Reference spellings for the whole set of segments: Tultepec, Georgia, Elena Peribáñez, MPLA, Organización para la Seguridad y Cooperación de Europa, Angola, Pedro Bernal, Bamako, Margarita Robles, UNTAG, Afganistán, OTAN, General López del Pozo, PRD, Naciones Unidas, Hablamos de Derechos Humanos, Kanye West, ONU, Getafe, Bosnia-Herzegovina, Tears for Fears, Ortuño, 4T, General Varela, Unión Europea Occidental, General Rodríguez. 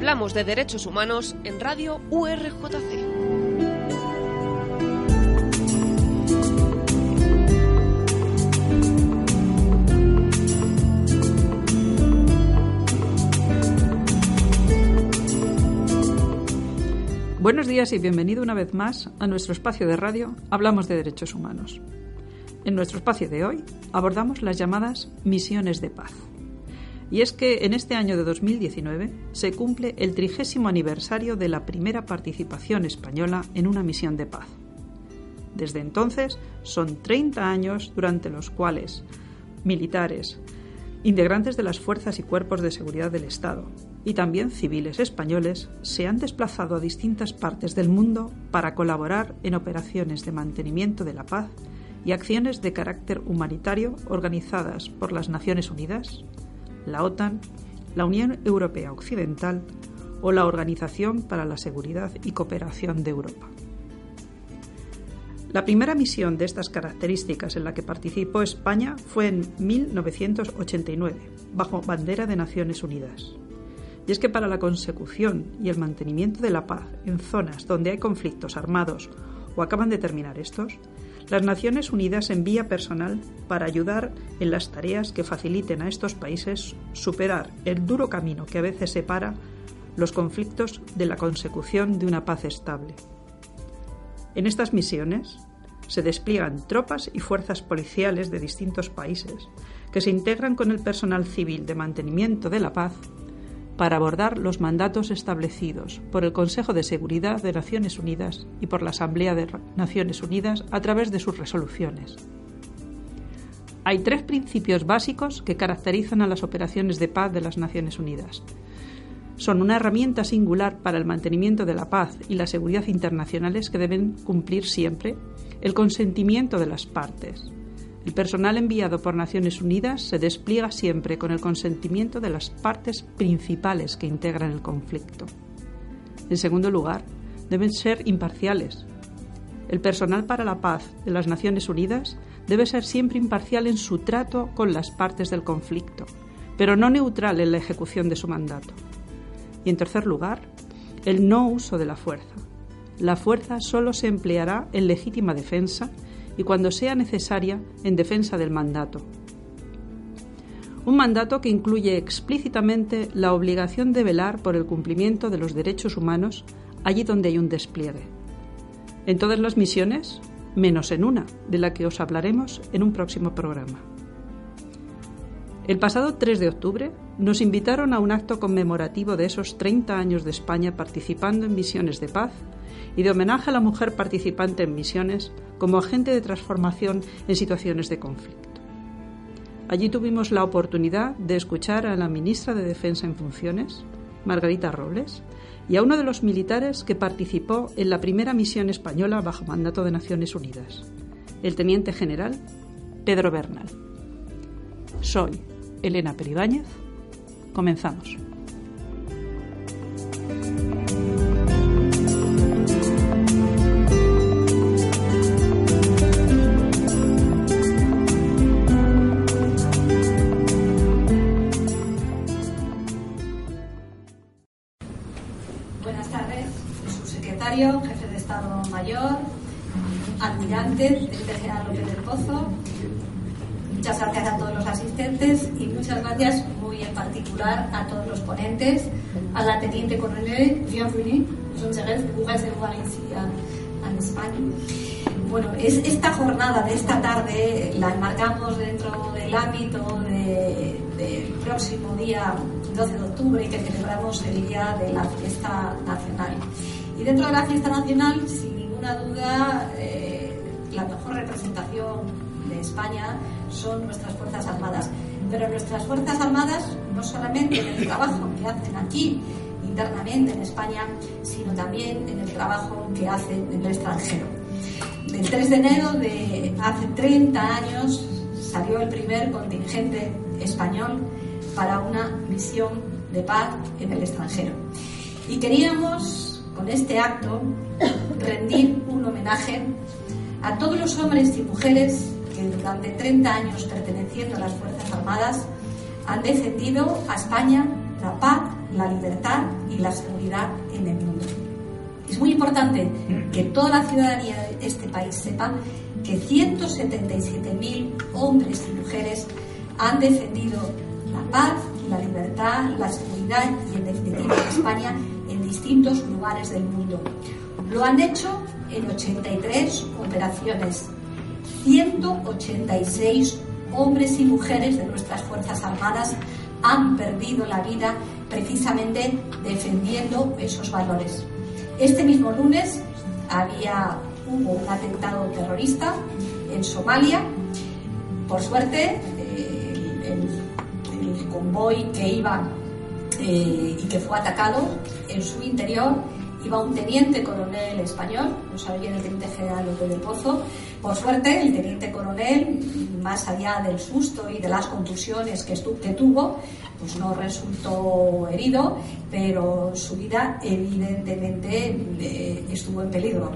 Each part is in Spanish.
Hablamos de derechos humanos en Radio URJC. Buenos días y bienvenido una vez más a nuestro espacio de radio Hablamos de Derechos Humanos. En nuestro espacio de hoy abordamos las llamadas misiones de paz. Y es que en este año de 2019 se cumple el 30º aniversario de la primera participación española en una misión de paz. Desde entonces son 30 años durante los cuales militares, integrantes de las fuerzas y cuerpos de seguridad del Estado y también civiles españoles se han desplazado a distintas partes del mundo para colaborar en operaciones de mantenimiento de la paz y acciones de carácter humanitario organizadas por las Naciones Unidas, la OTAN, la Unión Europea Occidental o la Organización para la Seguridad y Cooperación de Europa. La primera misión de estas características en la que participó España fue en 1989, bajo bandera de Naciones Unidas. Y es que para la consecución y el mantenimiento de la paz en zonas donde hay conflictos armados o acaban de terminar estos, las Naciones Unidas envía personal para ayudar en las tareas que faciliten a estos países superar el duro camino que a veces separa los conflictos de la consecución de una paz estable. En estas misiones se despliegan tropas y fuerzas policiales de distintos países que se integran con el personal civil de mantenimiento de la paz para abordar los mandatos establecidos por el Consejo de Seguridad de Naciones Unidas y por la Asamblea de Naciones Unidas a través de sus resoluciones. Hay tres principios básicos que caracterizan a las operaciones de paz de las Naciones Unidas. Son una herramienta singular para el mantenimiento de la paz y la seguridad internacionales que deben cumplir siempre el consentimiento de las partes. El personal enviado por Naciones Unidas se despliega siempre con el consentimiento de las partes principales que integran el conflicto. En segundo lugar, deben ser imparciales. El personal para la paz de las Naciones Unidas debe ser siempre imparcial en su trato con las partes del conflicto, pero no neutral en la ejecución de su mandato. Y en tercer lugar, el no uso de la fuerza. La fuerza solo se empleará en legítima defensa y cuando sea necesaria en defensa del mandato. Un mandato que incluye explícitamente la obligación de velar por el cumplimiento de los derechos humanos allí donde hay un despliegue. En todas las misiones, menos en una, de la que os hablaremos en un próximo programa. El pasado 3 de octubre nos invitaron a un acto conmemorativo de esos 30 años de España participando en misiones de paz y de homenaje a la mujer participante en misiones como agente de transformación en situaciones de conflicto. Allí tuvimos la oportunidad de escuchar a la ministra de Defensa en funciones, Margarita Robles, y a uno de los militares que participó en la primera misión española bajo mandato de Naciones Unidas, el teniente general Pedro Bernal. Soy Elena Peribáñez. Comenzamos. Buenas tardes, subsecretario, jefe de Estado Mayor, almirante, general López del Pozo. Muchas gracias a todos los asistentes y muchas gracias muy en particular a todos los ponentes, a la Teniente Coronel, bienvenue, en España. Bueno, esta jornada de esta tarde la enmarcamos dentro del ámbito del próximo día 12 de octubre que celebramos el día de la fiesta nacional. Y dentro de la fiesta nacional, sin ninguna duda, la mejor representación de España son nuestras Fuerzas Armadas, pero nuestras Fuerzas Armadas no solamente en el trabajo que hacen aquí internamente en España, sino también en el trabajo que hacen en el extranjero. El 3 de enero de hace 30 años salió el primer contingente español para una misión de paz en el extranjero y queríamos con este acto rendir un homenaje a todos los hombres y mujeres que durante 30 años perteneciendo a las Fuerzas Armadas han defendido a España, la paz la libertad y la seguridad en el mundo. Es muy importante que toda la ciudadanía de este país sepa que 177.000 hombres y mujeres han defendido la paz, la libertad, la seguridad y en definitiva España en distintos lugares del mundo. Lo han hecho en 83 operaciones, 186 hombres y mujeres de nuestras Fuerzas Armadas han perdido la vida precisamente defendiendo esos valores. Este mismo lunes hubo un atentado terrorista en Somalia. Por suerte, el convoy que iba y que fue atacado, en su interior iba un teniente coronel español, nos oye el teniente general López del Pozo. Por suerte, el teniente coronel, más allá del susto y de las contusiones que tuvo, pues no resultó herido, pero su vida evidentemente estuvo en peligro.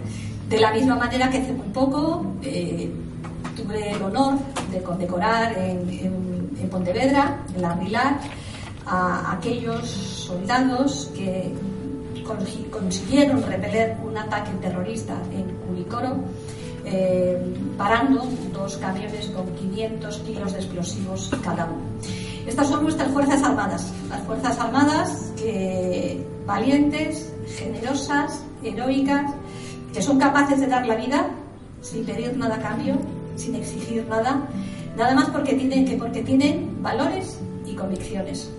De la misma manera que hace muy poco tuve el honor de condecorar en Pontevedra, en La Rilar, a aquellos soldados que consiguieron repeler un ataque terrorista en Curicoro, parando dos camiones con 500 kilos de explosivos cada uno. Estas son nuestras Fuerzas Armadas, las Fuerzas Armadas valientes, generosas, heroicas, que son capaces de dar la vida sin pedir nada a cambio, sin exigir nada, nada más porque tienen valores y convicciones.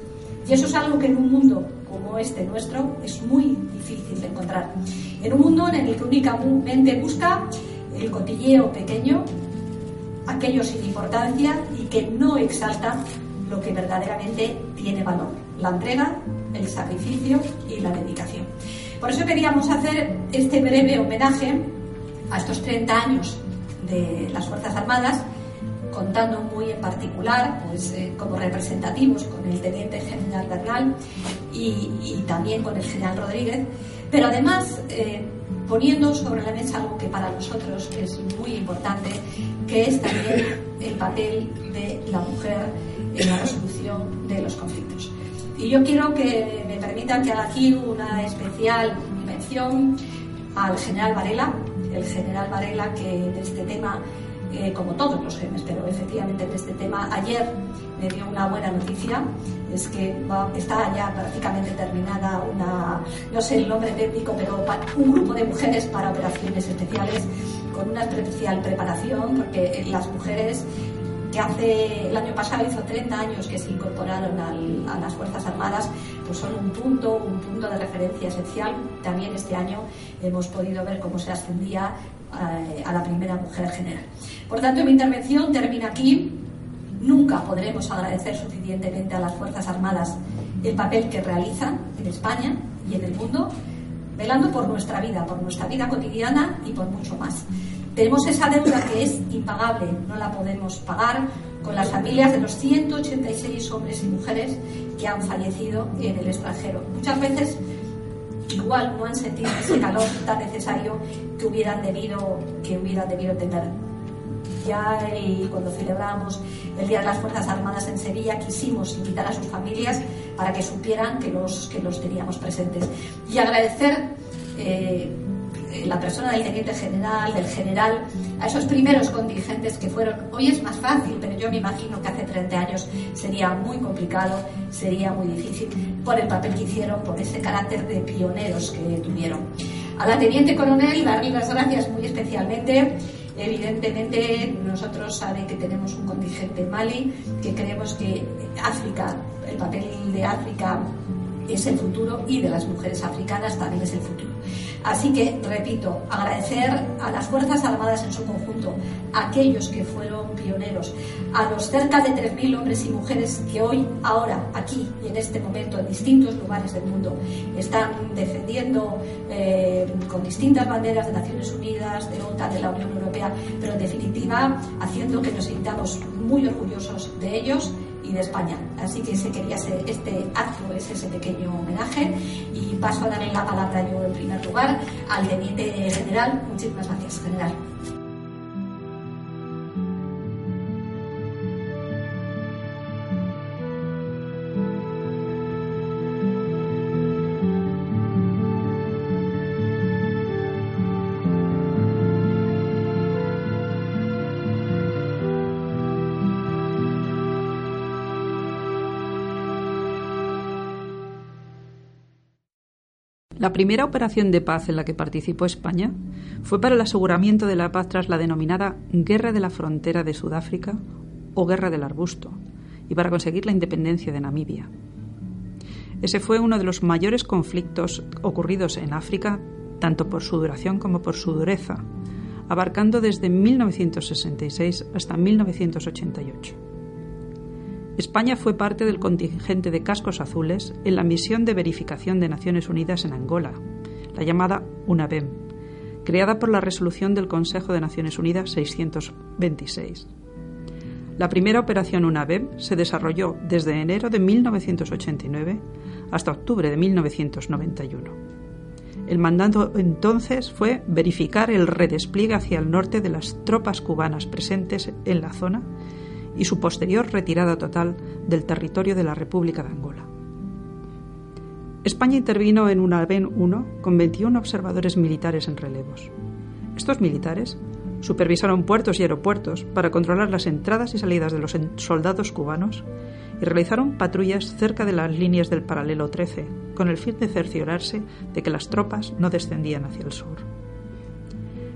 Y eso es algo que en un mundo como este nuestro es muy difícil de encontrar. En un mundo en el que únicamente busca el cotilleo pequeño, aquello sin importancia y que no exalta lo que verdaderamente tiene valor: la entrega, el sacrificio y la dedicación. Por eso queríamos hacer este breve homenaje a estos 30 años de las Fuerzas Armadas, contando muy en particular como representativos con el teniente general Bernal y también con el general Rodríguez, pero además poniendo sobre la mesa algo que para nosotros es muy importante, que es también el papel de la mujer en la resolución de los conflictos. Y yo quiero que me permitan que haga aquí una especial mención al general Varela, que en este tema, como todos los genes, pero efectivamente en este tema ayer me dio una buena noticia, es que está ya prácticamente terminada no sé el nombre técnico, pero un grupo de mujeres para operaciones especiales con una especial preparación, porque las mujeres que el año pasado hizo 30 años que se incorporaron a las Fuerzas Armadas, pues son un punto de referencia esencial. También este año hemos podido ver cómo se ascendía a la primera mujer general. Por tanto, mi intervención termina aquí. Nunca podremos agradecer suficientemente a las Fuerzas Armadas el papel que realizan en España y en el mundo, velando por nuestra vida cotidiana y por mucho más. Tenemos esa deuda que es impagable, no la podemos pagar, con las familias de los 186 hombres y mujeres que han fallecido en el extranjero. Muchas veces igual no han sentido ese calor tan necesario que hubieran debido tener. Ya cuando celebramos el Día de las Fuerzas Armadas en Sevilla, quisimos invitar a sus familias para que supieran que los teníamos presentes. Y agradecer la persona del teniente general, del general, a esos primeros contingentes que fueron. Hoy es más fácil, pero yo me imagino que hace 30 años sería muy complicado, sería muy difícil, por el papel que hicieron, por ese carácter de pioneros que tuvieron. A la teniente coronel darle las gracias muy especialmente. Evidentemente, nosotros sabemos que tenemos un contingente en Mali, que creemos que África, el papel de África es el futuro, y de las mujeres africanas también es el futuro. Así que, repito, agradecer a las Fuerzas Armadas en su conjunto, a aquellos que fueron pioneros, a los cerca de 3.000 hombres y mujeres que hoy, ahora, aquí y en este momento, en distintos lugares del mundo, están defendiendo con distintas banderas de Naciones Unidas, de OTAN, de la Unión Europea, pero en definitiva, haciendo que nos sintamos muy orgullosos de ellos y de España. Así que ese pequeño homenaje, y paso a darle la palabra yo en primer lugar al teniente general. Muchísimas gracias, general. La primera operación de paz en la que participó España fue para el aseguramiento de la paz tras la denominada Guerra de la Frontera de Sudáfrica o Guerra del Arbusto, y para conseguir la independencia de Namibia. Ese fue uno de los mayores conflictos ocurridos en África, tanto por su duración como por su dureza, abarcando desde 1966 hasta 1988. España fue parte del contingente de cascos azules en la misión de verificación de Naciones Unidas en Angola, la llamada UNAVEM, creada por la resolución del Consejo de Naciones Unidas 626. La primera operación UNAVEM se desarrolló desde enero de 1989 hasta octubre de 1991. El mandato entonces fue verificar el redespliegue hacia el norte de las tropas cubanas presentes en la zona y su posterior retirada total del territorio de la República de Angola. España intervino en UNAVEM 1 con 21 observadores militares en relevos. Estos militares supervisaron puertos y aeropuertos para controlar las entradas y salidas de los soldados cubanos y realizaron patrullas cerca de las líneas del paralelo 13 con el fin de cerciorarse de que las tropas no descendían hacia el sur.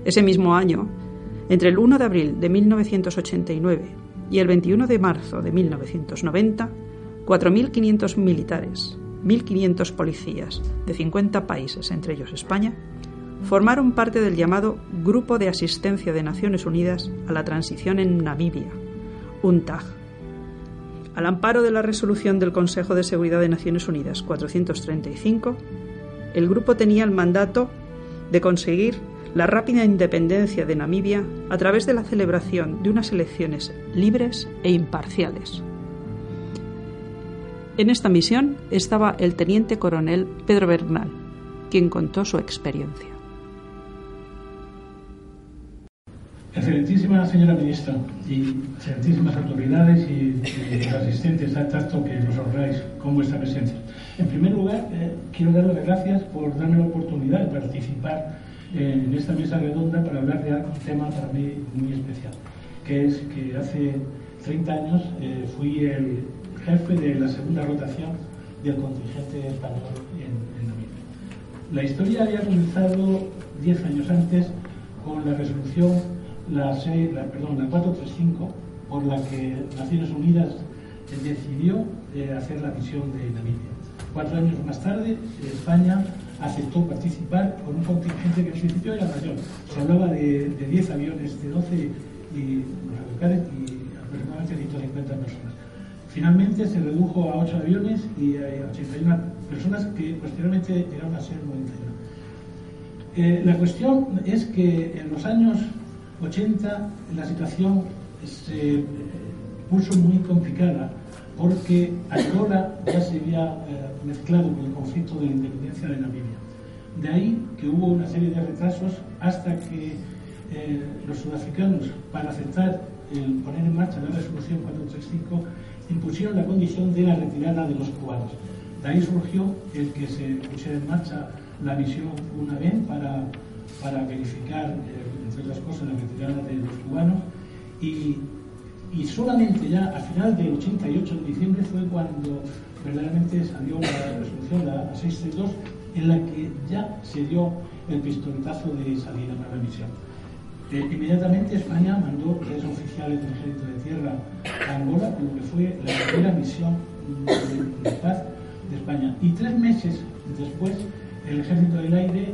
Ese mismo año, entre el 1 de abril de 1989 y el 21 de marzo de 1990, 4.500 militares, 1.500 policías de 50 países, entre ellos España, formaron parte del llamado Grupo de Asistencia de Naciones Unidas a la Transición en Namibia, UNTAG. Al amparo de la resolución del Consejo de Seguridad de Naciones Unidas 435, el grupo tenía el mandato de conseguir la rápida independencia de Namibia a través de la celebración de unas elecciones libres e imparciales. En esta misión estaba el Teniente Coronel Pedro Bernal, quien contó su experiencia. Excelentísima señora ministra y excelentísimas autoridades y asistentes al tacto que nos honráis con vuestra presencia. En primer lugar, quiero daros las gracias por darme la oportunidad de participar en esta mesa redonda para hablar de un tema para mí muy especial, que es que hace 30 años fui el jefe de la segunda rotación del contingente español en Namibia. La historia había comenzado 10 años antes con la resolución la 435, por la que Naciones Unidas decidió hacer la misión de Namibia. 4 años más tarde, España aceptó participar con un contingente que en principio era mayor. Se hablaba de 10 aviones, de 12 y aproximadamente 150 personas. Finalmente se redujo a 8 aviones y a 81 personas, que posteriormente llegaron a ser 91. La cuestión es que en los años 80 la situación se puso muy complicada porque Angola ya se había mezclado con el conflicto de la independencia de Namibia. De ahí que hubo una serie de retrasos hasta que los sudafricanos, para aceptar el poner en marcha la resolución 435, impusieron la condición de la retirada de los cubanos. De ahí surgió el que se pusiera en marcha la misión UNAVEM para verificar entre otras cosas la retirada de los cubanos, y solamente ya a final del 88, en diciembre, fue cuando verdaderamente salió la resolución, la 632, en la que ya se dio el pistoletazo de salida para la misión. Inmediatamente España mandó 3 oficiales del Ejército de Tierra a Angola, con lo que fue la primera misión de paz de España, y 3 meses después el Ejército del Aire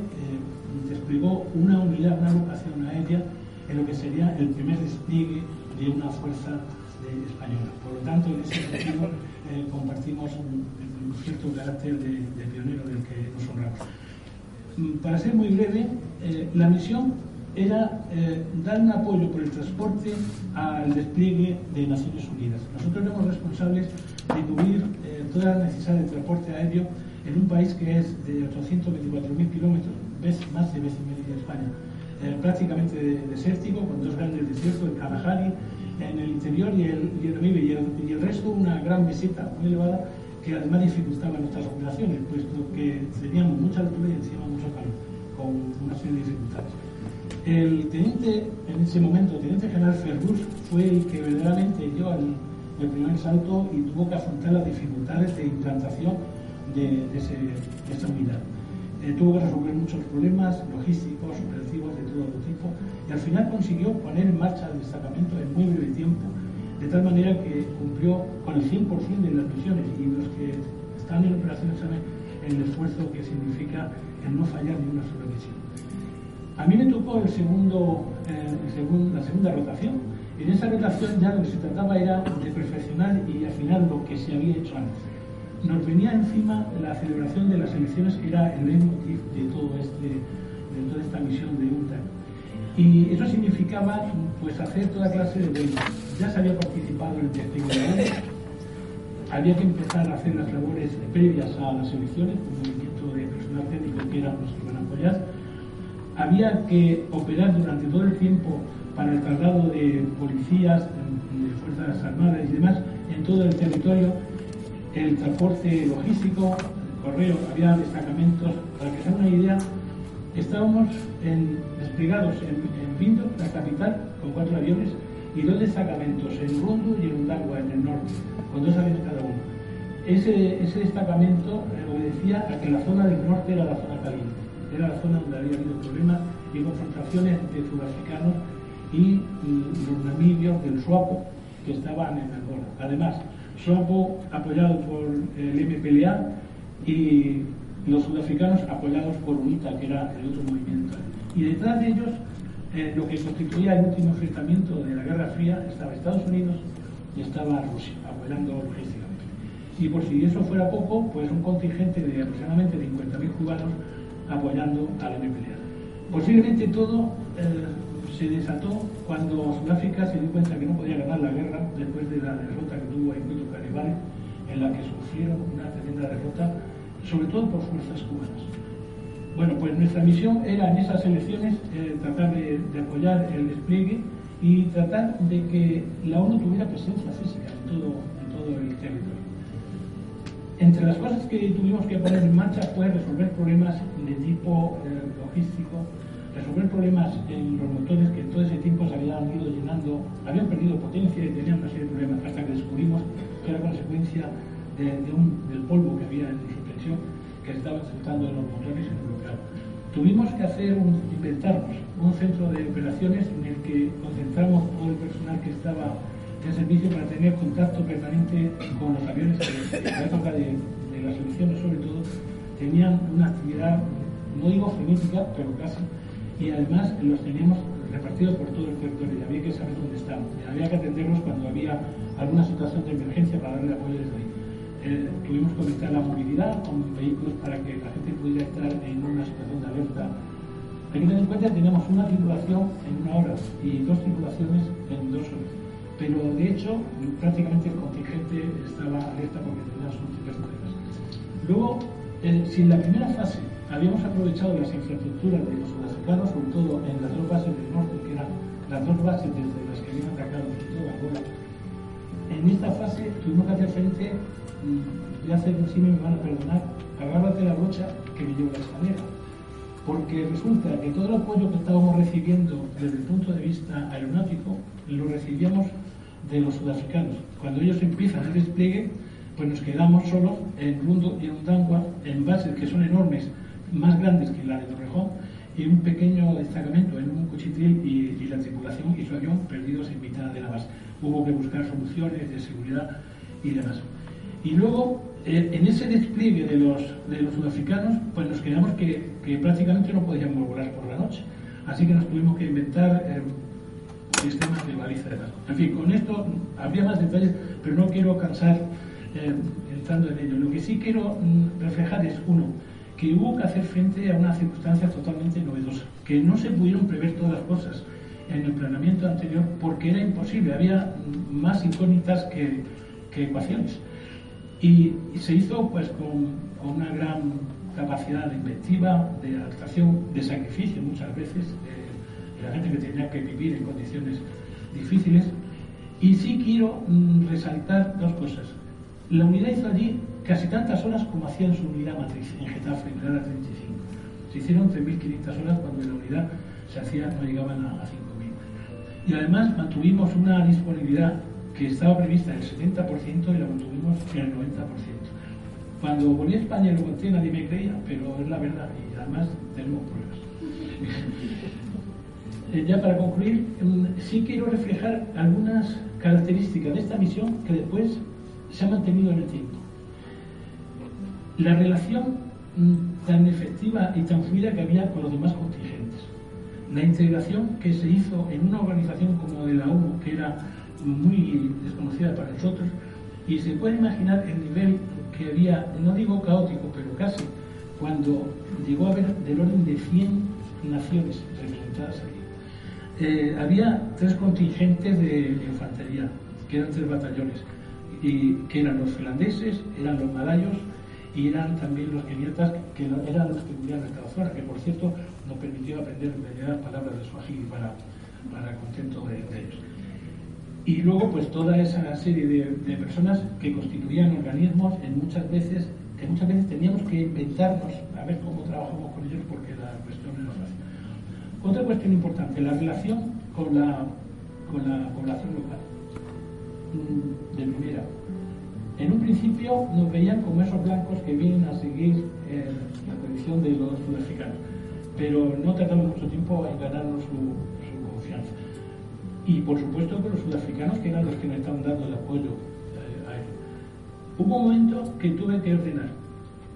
desplegó una unidad, una vocación aérea, en lo que sería el primer despliegue de una fuerza española. Por lo tanto, en ese sentido, compartimos un cierto carácter de pionero del que nos honramos. Para ser muy breve, la misión era dar un apoyo por el transporte al despliegue de Naciones Unidas. Nosotros éramos responsables de cubrir toda la necesidad de transporte aéreo en un país que es de 824.000 kilómetros, más de vez y media de España, prácticamente desértico, con 2 grandes desiertos, el Kalahari en el interior y el Namibia, y el resto una gran meseta muy elevada que además dificultaba nuestras operaciones, puesto que teníamos mucha altura y encima mucho calor, con una serie de dificultades. El teniente, en ese momento, el teniente general Fergus, fue el que verdaderamente dio el primer salto y tuvo que afrontar las dificultades de implantación de esa unidad. tuvo que resolver muchos problemas logísticos, operativos de todo tipo, y al final consiguió poner en marcha el destacamento en muy breve tiempo, de tal manera que cumplió con el 100% de las misiones, y los que están en operaciones saben el esfuerzo que significa el no fallar ni una sola misión. A mí me tocó el segundo, la segunda rotación. En esa rotación ya lo que se trataba era de perfeccionar y afinar lo que se había hecho antes. Nos venía encima la celebración de las elecciones, que era el leitmotiv de toda esta misión de UNTAG. Y eso significaba pues hacer toda clase de eventos. Ya se había participado en el testigo de la OTAN, había que empezar a hacer las labores previas a las elecciones, con un movimiento de personal técnico que eran los que iban a apoyar. Había que operar durante todo el tiempo para el traslado de policías, de fuerzas armadas y demás en todo el territorio, el transporte logístico, el correo, había destacamentos. Para que se hagan una idea, estábamos desplegados en Windhoek, la capital, con 4 aviones y 2 destacamentos, en Rundu y en Ondagua, en el norte, con 2 aviones cada uno. Ese destacamento obedecía a que la zona del norte era la zona caliente, era la zona donde había habido problemas y confrontaciones de sudafricanos y los namibios del SWAPO que estaban en Angola. Además, SWAPO apoyado por el MPLA y los sudafricanos apoyados por UNITA, que era el otro movimiento. Y detrás de ellos, lo que constituía el último enfrentamiento de la Guerra Fría, estaba Estados Unidos y estaba Rusia, apoyando logísticamente. Y por si eso fuera poco, pues un contingente de aproximadamente 50.000 cubanos apoyando a la MPLA. Posiblemente todo se desató cuando Sudáfrica se dio cuenta que no podía ganar la guerra después de la derrota que tuvo en Cuito Cuanavale, en la que sufrieron una tremenda derrota, sobre todo por fuerzas cubanas. Bueno, pues nuestra misión era en esas elecciones tratar de apoyar el despliegue y tratar de que la ONU tuviera presencia física en todo el territorio. Entre las cosas que tuvimos que poner en marcha fue resolver problemas de tipo logístico, resolver problemas en los motores que en todo ese tiempo se habían ido llenando, habían perdido potencia y tenían una serie de problemas, hasta que descubrimos que era consecuencia del polvo que había en suspensión que se estaba soltando en los motores en el local. Tuvimos que inventarnos un centro de operaciones en el que concentramos todo el personal que estaba en servicio para tener contacto permanente con los aviones que en la época de las elecciones, sobre todo, tenían una actividad, no digo frenética, pero casi, y además los teníamos repartidos por todo el territorio y había que saber dónde estaban, había que atenderlos cuando había alguna situación de emergencia para darle apoyo desde ahí. Tuvimos que aumentar la movilidad con vehículos para que la gente pudiera estar en una situación de alerta. Hay que tener en cuenta que teníamos una tripulación en 1 hora y 2 tripulaciones en 2 horas. Pero de hecho prácticamente el contingente estaba alerta porque tenía sus propios problemas. Luego, si en la primera fase habíamos aprovechado las infraestructuras de los sudafricanos, sobre todo en las 2 bases del norte, que eran las 2 bases desde las que habían atacado toda Angola, en esta fase tuvimos que hacer frente, ya sé que sí me van a perdonar, agárrate la brocha que me llevo la chamanera. Porque resulta que todo el apoyo que estábamos recibiendo desde el punto de vista aeronáutico lo recibíamos de los sudafricanos. Cuando ellos empiezan el despliegue, pues nos quedamos solos en Rundu y en Ondagua, en bases que son enormes, más grandes que la de Torrejón, y un pequeño destacamento en un cuchitril y la tripulación y su avión perdidos en mitad de la base. Hubo que buscar soluciones de seguridad y demás. Y luego, en ese despliegue de los sudafricanos, pues nos quedamos que prácticamente no podíamos volar por la noche. Así que nos tuvimos que inventar sistemas de baliza de barco. En fin, con esto habría más detalles, pero no quiero cansar entrando en ello. Lo que sí quiero reflejar es, uno, que hubo que hacer frente a unas circunstancias totalmente novedosas, que no se pudieron prever todas las cosas en el planeamiento anterior porque era imposible, había más incógnitas que ecuaciones. Y se hizo pues con una gran capacidad de inventiva, de adaptación, de sacrificio muchas veces, de la gente que tenía que vivir en condiciones difíciles. Y sí quiero resaltar 2 cosas. La unidad hizo allí casi tantas horas como hacía en su unidad matriz, en Getafe, en la 35. Se hicieron 3.500 horas cuando en la unidad se hacía, no llegaban a 5.000. Y además mantuvimos una disponibilidad que estaba prevista en el 70% y la mantuvimos en el 90%. Cuando ponía España en lo conté, nadie me creía, pero es la verdad, y además tenemos pruebas. Ya para concluir, sí quiero reflejar algunas características de esta misión que después se ha mantenido en el tiempo. La relación tan efectiva y tan fluida que había con los demás contingentes. La integración que se hizo en una organización como de la ONU, que era muy desconocida para nosotros, y se puede imaginar el nivel que había, no digo caótico, pero casi, cuando llegó a haber del orden de 100 naciones representadas aquí. Había 3 contingentes de infantería, que eran 3 batallones, y que eran los finlandeses, eran los malayos y eran también los keniatas, que eran los que vivían en esta zona, que por cierto nos permitió aprender las palabras de suajili para contento de ellos. Y luego pues toda esa serie de personas que constituían organismos que muchas veces teníamos que inventarnos a ver cómo trabajamos con ellos, porque la cuestión no es fácil. Otra cuestión importante, la relación con la población local. De primera, en un principio nos veían como esos blancos que vienen a seguir la condición de los sudafricanos, pero no tardaron mucho tiempo en ganarnos su confianza. Y por supuesto que los sudafricanos, que eran los que nos estaban dando el apoyo a él. Hubo un momento que tuve que ordenar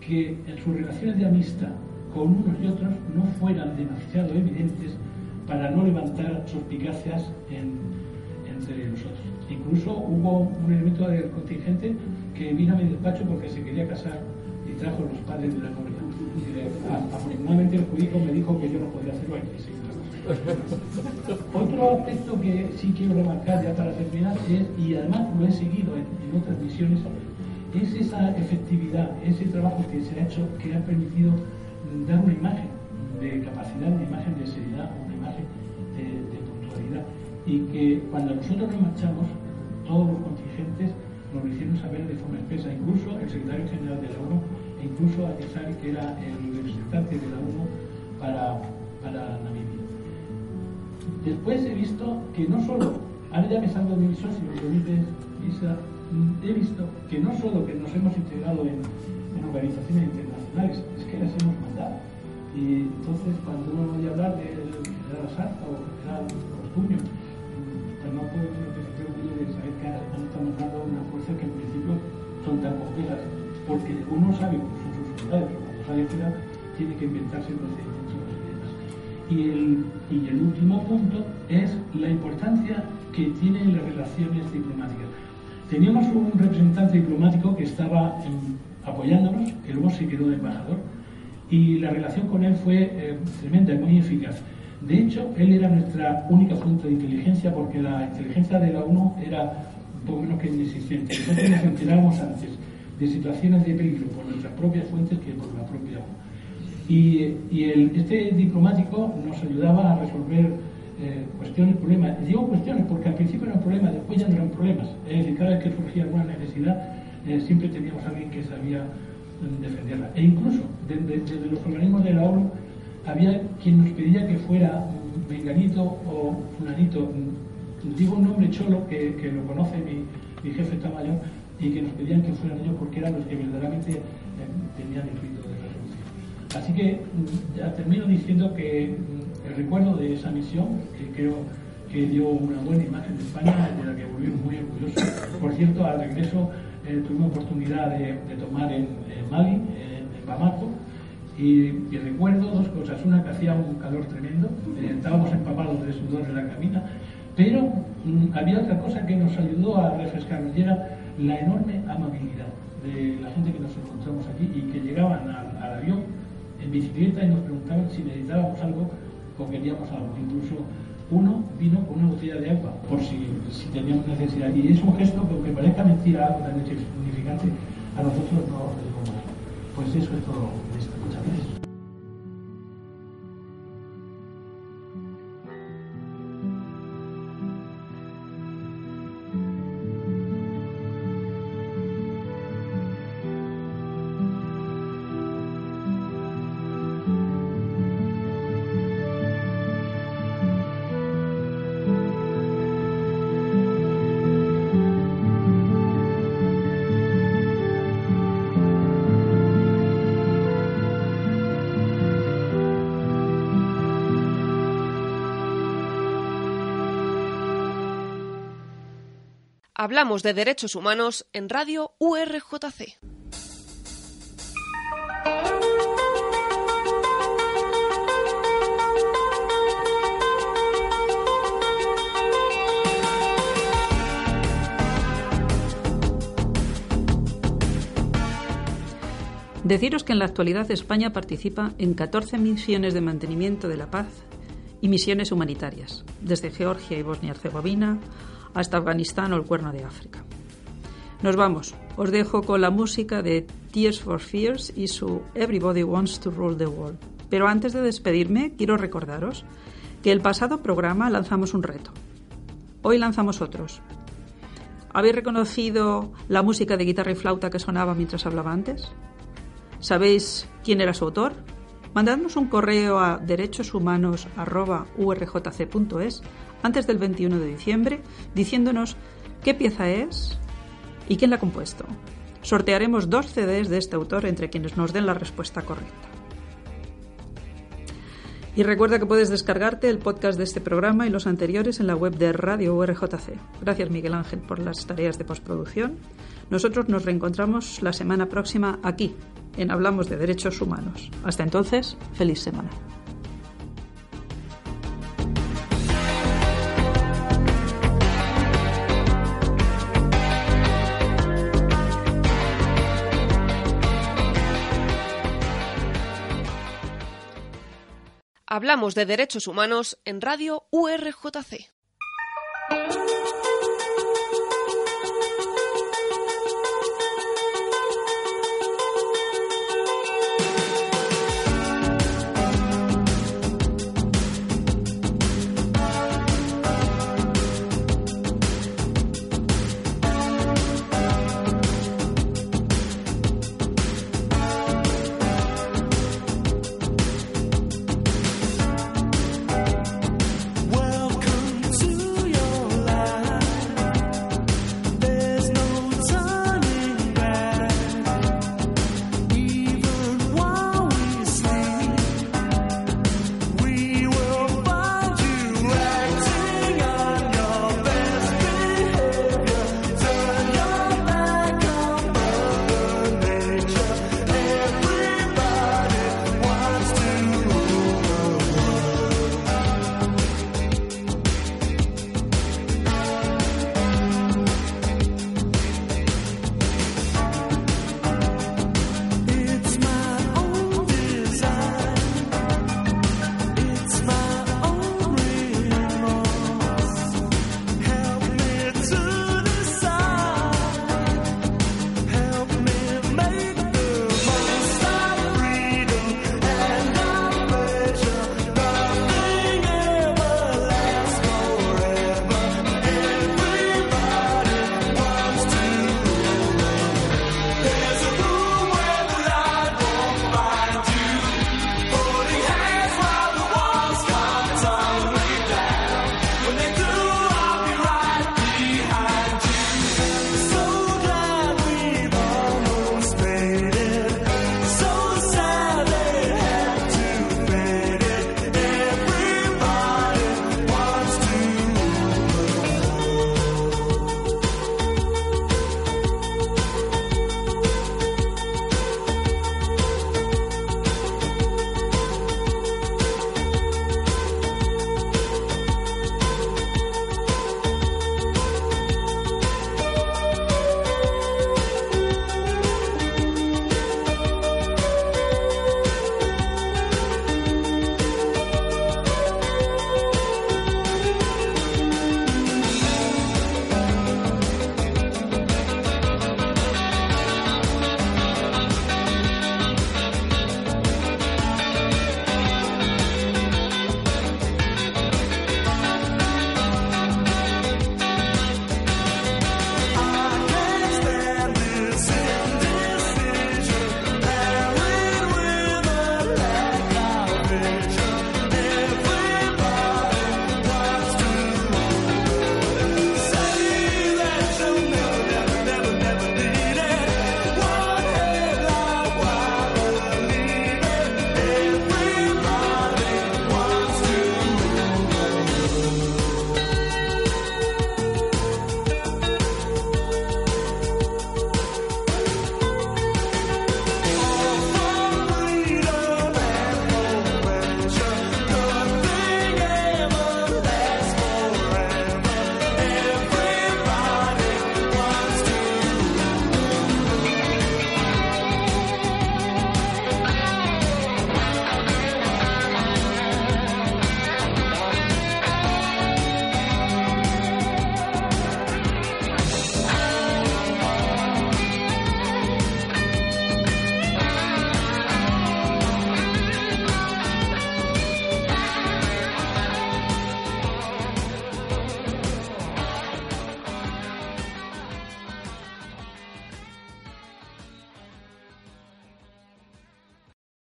que en sus relaciones de amistad con unos y otros no fueran demasiado evidentes para no levantar suspicacias entre nosotros. Incluso hubo un elemento del contingente que vino a mi despacho porque se quería casar y trajo los padres de la novia. Afortunadamente el jurídico me dijo que yo no podía hacerlo aquí. Sí. Otro aspecto que sí quiero remarcar ya para terminar, y además lo he seguido en otras misiones, es esa efectividad, ese trabajo que se ha hecho, que ha permitido dar una imagen de capacidad, una imagen de seriedad, una imagen de puntualidad. Y que cuando nosotros nos marchamos, todos los contingentes nos lo hicieron saber de forma expresa, incluso el secretario general de la ONU, e incluso Atizari, que era el representante de la ONU para Namibia. Después he visto que no solo, ahora ya pensando en mi socio, he visto que no solo que nos hemos integrado en organizaciones internacionales, es que las hemos mandado. Y entonces cuando uno oye hablar del general Sarta o general Ortuño, no puedo sentir orgullo de saber que han estado mandando una fuerza que en principio son tan complejas, porque uno sabe cuáles son sus unidades, pero cuando sale fuera tiene que inventarse procedimientos y demás. Y el último punto es la importancia que tienen las relaciones diplomáticas. Teníamos un representante diplomático que estaba apoyándonos, que luego se quedó de embajador, y la relación con él fue tremenda y muy eficaz. De hecho, él era nuestra única fuente de inteligencia, porque la inteligencia de la ONU era un poco menos que inexistente. Nosotros nos enterábamos antes de situaciones de peligro por nuestras propias fuentes que por la propia ONU. Este diplomático nos ayudaba a resolver cuestiones, problemas. Digo cuestiones porque al principio eran problemas, después ya no eran problemas. Es decir, cada vez que surgía alguna necesidad, siempre teníamos a alguien que sabía defenderla. E incluso, desde los organismos de la ONU, había quien nos pedía que fuera venganito o fulanito. Digo un nombre cholo que lo conoce mi jefe está mayor, y que nos pedían que fueran ellos porque eran los que verdaderamente tenían el rito de resolución. Así que ya termino diciendo que el recuerdo de esa misión, que creo que dio una buena imagen de España, de la que volvimos muy orgullosos. Por cierto, al regreso tuvimos oportunidad de tomar en Mali, en Bamako. Y recuerdo 2 cosas. Una, que hacía un calor tremendo, estábamos empapados de sudor en la cabina, pero había otra cosa que nos ayudó a refrescarnos, y era la enorme amabilidad de la gente que nos encontramos aquí y que llegaban al avión en bicicleta y nos preguntaban si necesitábamos algo o queríamos algo. Incluso uno vino con una botella de agua por si teníamos necesidad. Y es un gesto que, aunque parezca mentira, algo tan insignificante, a nosotros no nos conmueve. Pues eso es todo. Hablamos de derechos humanos en Radio URJC. Deciros que en la actualidad España participa en 14 misiones de mantenimiento de la paz y misiones humanitarias, desde Georgia y Bosnia-Herzegovina hasta Afganistán o el Cuerno de África. Nos vamos, os dejo con la música de Tears for Fears y su Everybody Wants to Rule the World. Pero antes de despedirme, quiero recordaros que el pasado programa lanzamos un reto. Hoy lanzamos otros. ¿Habéis reconocido la música de guitarra y flauta que sonaba mientras hablaba antes? ¿Sabéis quién era su autor? Mandadnos un correo a derechoshumanos@urjc.es antes del 21 de diciembre diciéndonos qué pieza es y quién la ha compuesto. Sortearemos 2 CDs de este autor entre quienes nos den la respuesta correcta. Y recuerda que puedes descargarte el podcast de este programa y los anteriores en la web de Radio URJC. Gracias, Miguel Ángel, por las tareas de postproducción. Nosotros nos reencontramos la semana próxima aquí, en Hablamos de Derechos Humanos. Hasta entonces, feliz semana. Hablamos de Derechos Humanos en Radio URJC.